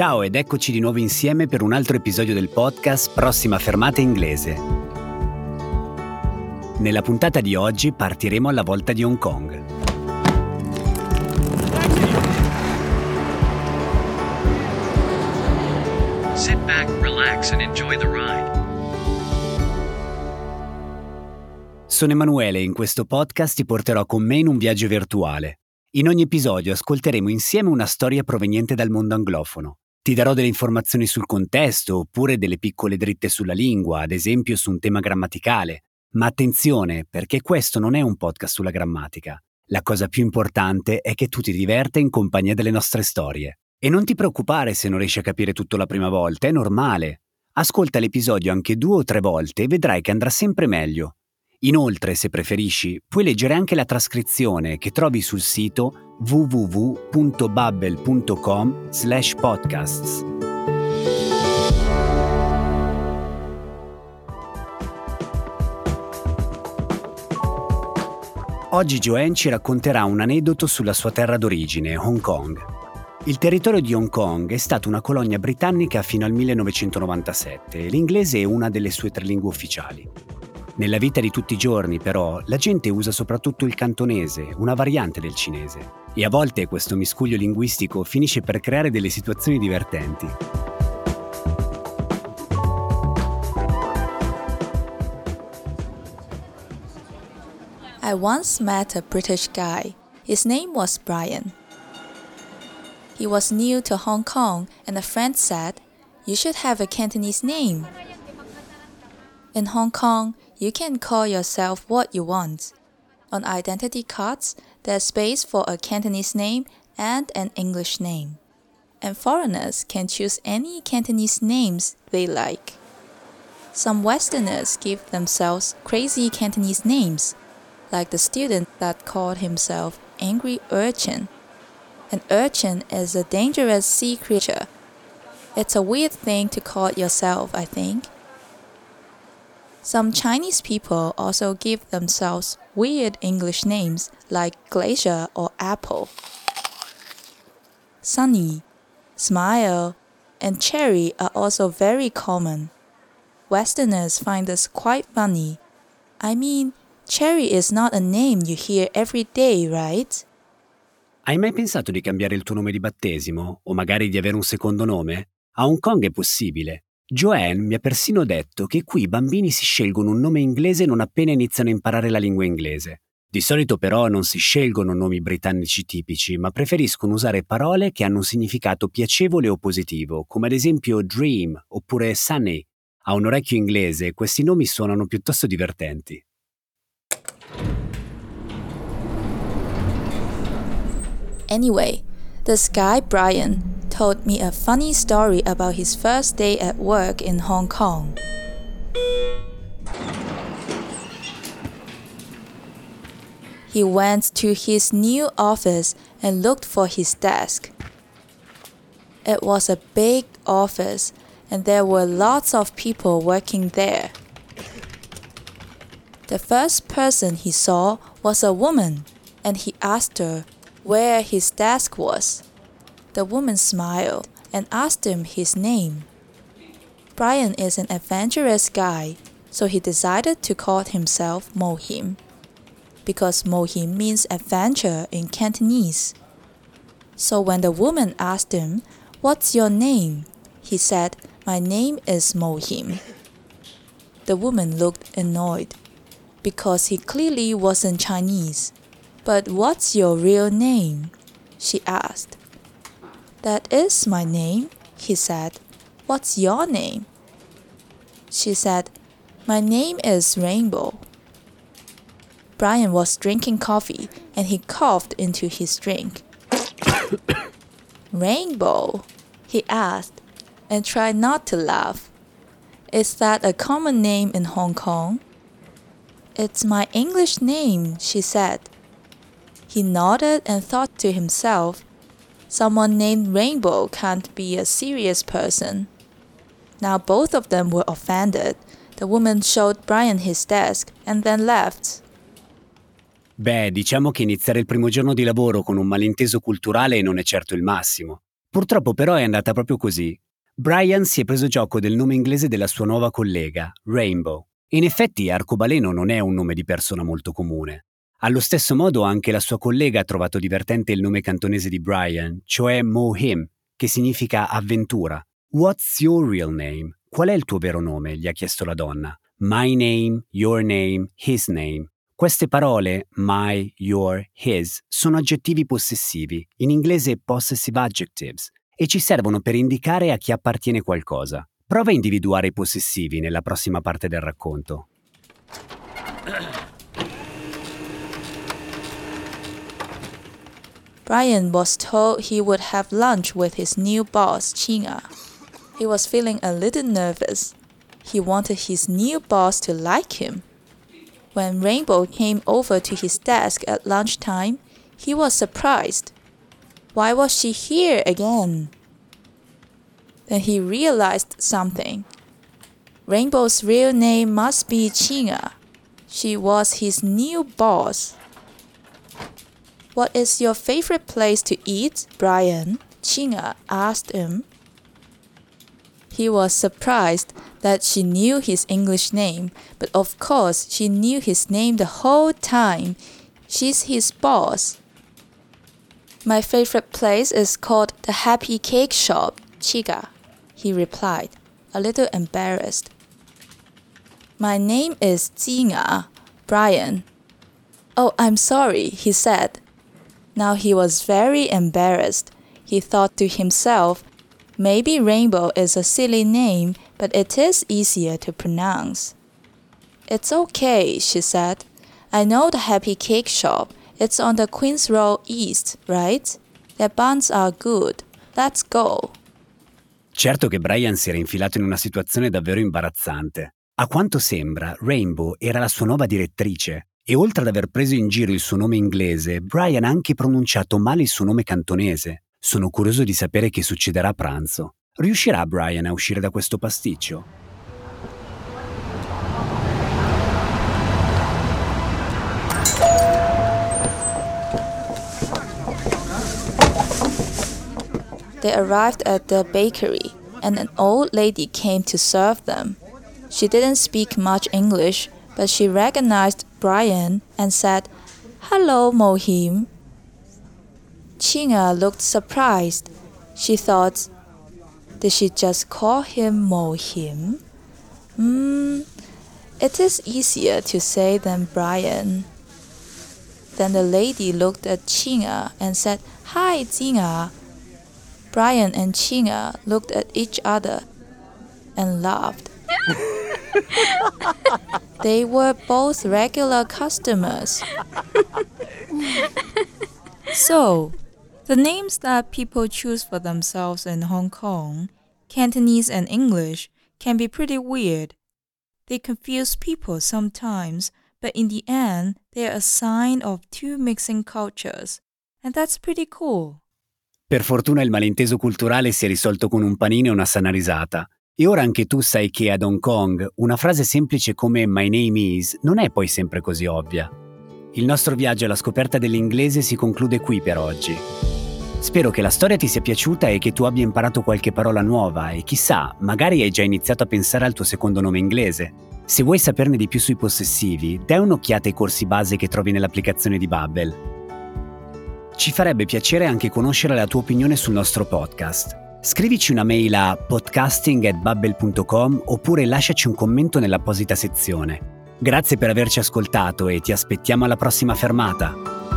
Ciao ed eccoci di nuovo insieme per un altro episodio del podcast Prossima Fermata Inglese. Nella puntata di oggi partiremo alla volta di Hong Kong. Sit back, relax and enjoy the ride. Sono Emanuele e in questo podcast ti porterò con me in un viaggio virtuale. In ogni episodio ascolteremo insieme una storia proveniente dal mondo anglofono. Ti darò delle informazioni sul contesto oppure delle piccole dritte sulla lingua, ad esempio su un tema grammaticale. Ma attenzione, perché questo non è un podcast sulla grammatica. La cosa più importante è che tu ti diverta in compagnia delle nostre storie. E non ti preoccupare se non riesci a capire tutto la prima volta, è normale. Ascolta l'episodio anche 2 o 3 volte e vedrai che andrà sempre meglio. Inoltre, se preferisci, puoi leggere anche la trascrizione che trovi sul sito www.babbel.com/podcasts. Oggi Joanne ci racconterà un aneddoto sulla sua terra d'origine, Hong Kong. Il territorio di Hong Kong è stata una colonia britannica fino al 1997 e l'inglese è una delle sue 3 lingue ufficiali. Nella vita di tutti i giorni, però, la gente usa soprattutto il cantonese, una variante del cinese. E a volte questo miscuglio linguistico finisce per creare delle situazioni divertenti. I once met a British guy. His name was Brian. He was new to Hong Kong and a friend said, "You should have a Cantonese name. In Hong Kong, you can call yourself what you want. On identity cards, there's space for a Cantonese name and an English name. And foreigners can choose any Cantonese names they like. Some Westerners give themselves crazy Cantonese names, like the student that called himself Angry Urchin. An urchin is a dangerous sea creature. It's a weird thing to call yourself, I think. Some Chinese people also give themselves weird English names like glacier or apple. Sunny, smile, and cherry are also very common. Westerners find this quite funny. I mean, cherry is not a name you hear every day, right?" Hai mai pensato di cambiare il tuo nome di battesimo o magari di avere un secondo nome? A Hong Kong è possibile. Joanne mi ha persino detto che qui i bambini si scelgono un nome inglese non appena iniziano a imparare la lingua inglese. Di solito però non si scelgono nomi britannici tipici, ma preferiscono usare parole che hanno un significato piacevole o positivo, come ad esempio dream oppure sunny. A un orecchio inglese questi nomi suonano piuttosto divertenti. Anyway, this guy Brian told me a funny story about his first day at work in Hong Kong. He went to his new office and looked for his desk. It was a big office and there were lots of people working there. The first person he saw was a woman and he asked her where his desk was. The woman smiled and asked him his name. Brian is an adventurous guy, so he decided to call himself Mohim, because Mohim means adventure in Cantonese. So when the woman asked him, "What's your name?" he said, "My name is Mohim." The woman looked annoyed, because he clearly wasn't Chinese. "But what's your real name?" she asked. "That is my name," he said. "What's your name?" She said, "My name is Rainbow." Brian was drinking coffee and he coughed into his drink. "Rainbow?" he asked and tried not to laugh. "Is that a common name in Hong Kong?" "It's my English name," she said. He nodded and thought to himself, "Someone named Rainbow can't be a serious person." Now both of them were offended. The woman showed Brian his desk and then left. Beh, diciamo che iniziare il primo giorno di lavoro con un malinteso culturale non è certo il massimo. Purtroppo però è andata proprio così. Brian si è preso gioco del nome inglese della sua nuova collega, Rainbow. In effetti arcobaleno non è un nome di persona molto comune. Allo stesso modo anche la sua collega ha trovato divertente il nome cantonese di Brian, cioè Mohim, che significa avventura. What's your real name? Qual è il tuo vero nome? Gli ha chiesto la donna. My name, your name, his name. Queste parole, my, your, his, sono aggettivi possessivi, in inglese possessive adjectives, e ci servono per indicare a chi appartiene qualcosa. Prova a individuare i possessivi nella prossima parte del racconto. Brian was told he would have lunch with his new boss, Qing'er. He was feeling a little nervous. He wanted his new boss to like him. When Rainbow came over to his desk at lunchtime, he was surprised. Why was she here again? Then he realized something. Rainbow's real name must be Qing'er. She was his new boss. What is your favorite place to eat, Brian? Qing'er asked him. He was surprised that she knew his English name, but of course she knew his name the whole time. She's his boss. My favorite place is called the Happy Cake Shop, Qing'er, he replied, a little embarrassed. My name is Qing'er, Brian. Oh, I'm sorry, he said. Now he was very embarrassed. He thought to himself, maybe Rainbow is a silly name, but it is easier to pronounce. It's okay, she said. I know the Happy Cake Shop. It's on the Queen's Row East, right? Their buns are good. Let's go. Certo che Brian si era infilato in una situazione davvero imbarazzante. A quanto sembra, Rainbow era la sua nuova direttrice e oltre ad aver preso in giro il suo nome inglese, Brian ha anche pronunciato male il suo nome cantonese. Sono curioso di sapere che succederà a pranzo. Riuscirà Brian a uscire da questo pasticcio? They arrived at the bakery, and an old lady came to serve them. She didn't speak much English, but she recognized Brian and said, "Hello, Mohim." Qing'er looked surprised. She thought, did she just call him Mohim? It is easier to say than Brian. Then the lady looked at Qing'er and said, Hi, Qing'er. Brian and Qing'er looked at each other and laughed. They were both regular customers. So, the names that people choose for themselves in Hong Kong, Cantonese and English, can be pretty weird. They confuse people sometimes, but in the end, they are a sign of two mixing cultures, and that's pretty cool. Per fortuna il malinteso culturale si è risolto con un panino e una sana risata. E ora anche tu sai che ad Hong Kong una frase semplice come My name is non è poi sempre così ovvia. Il nostro viaggio alla scoperta dell'inglese si conclude qui per oggi. Spero che la storia ti sia piaciuta e che tu abbia imparato qualche parola nuova e chissà, magari hai già iniziato a pensare al tuo secondo nome inglese. Se vuoi saperne di più sui possessivi, dai un'occhiata ai corsi base che trovi nell'applicazione di Babbel. Ci farebbe piacere anche conoscere la tua opinione sul nostro podcast. Scrivici una mail a podcasting@babbel.com oppure lasciaci un commento nell'apposita sezione. Grazie per averci ascoltato e ti aspettiamo alla prossima fermata.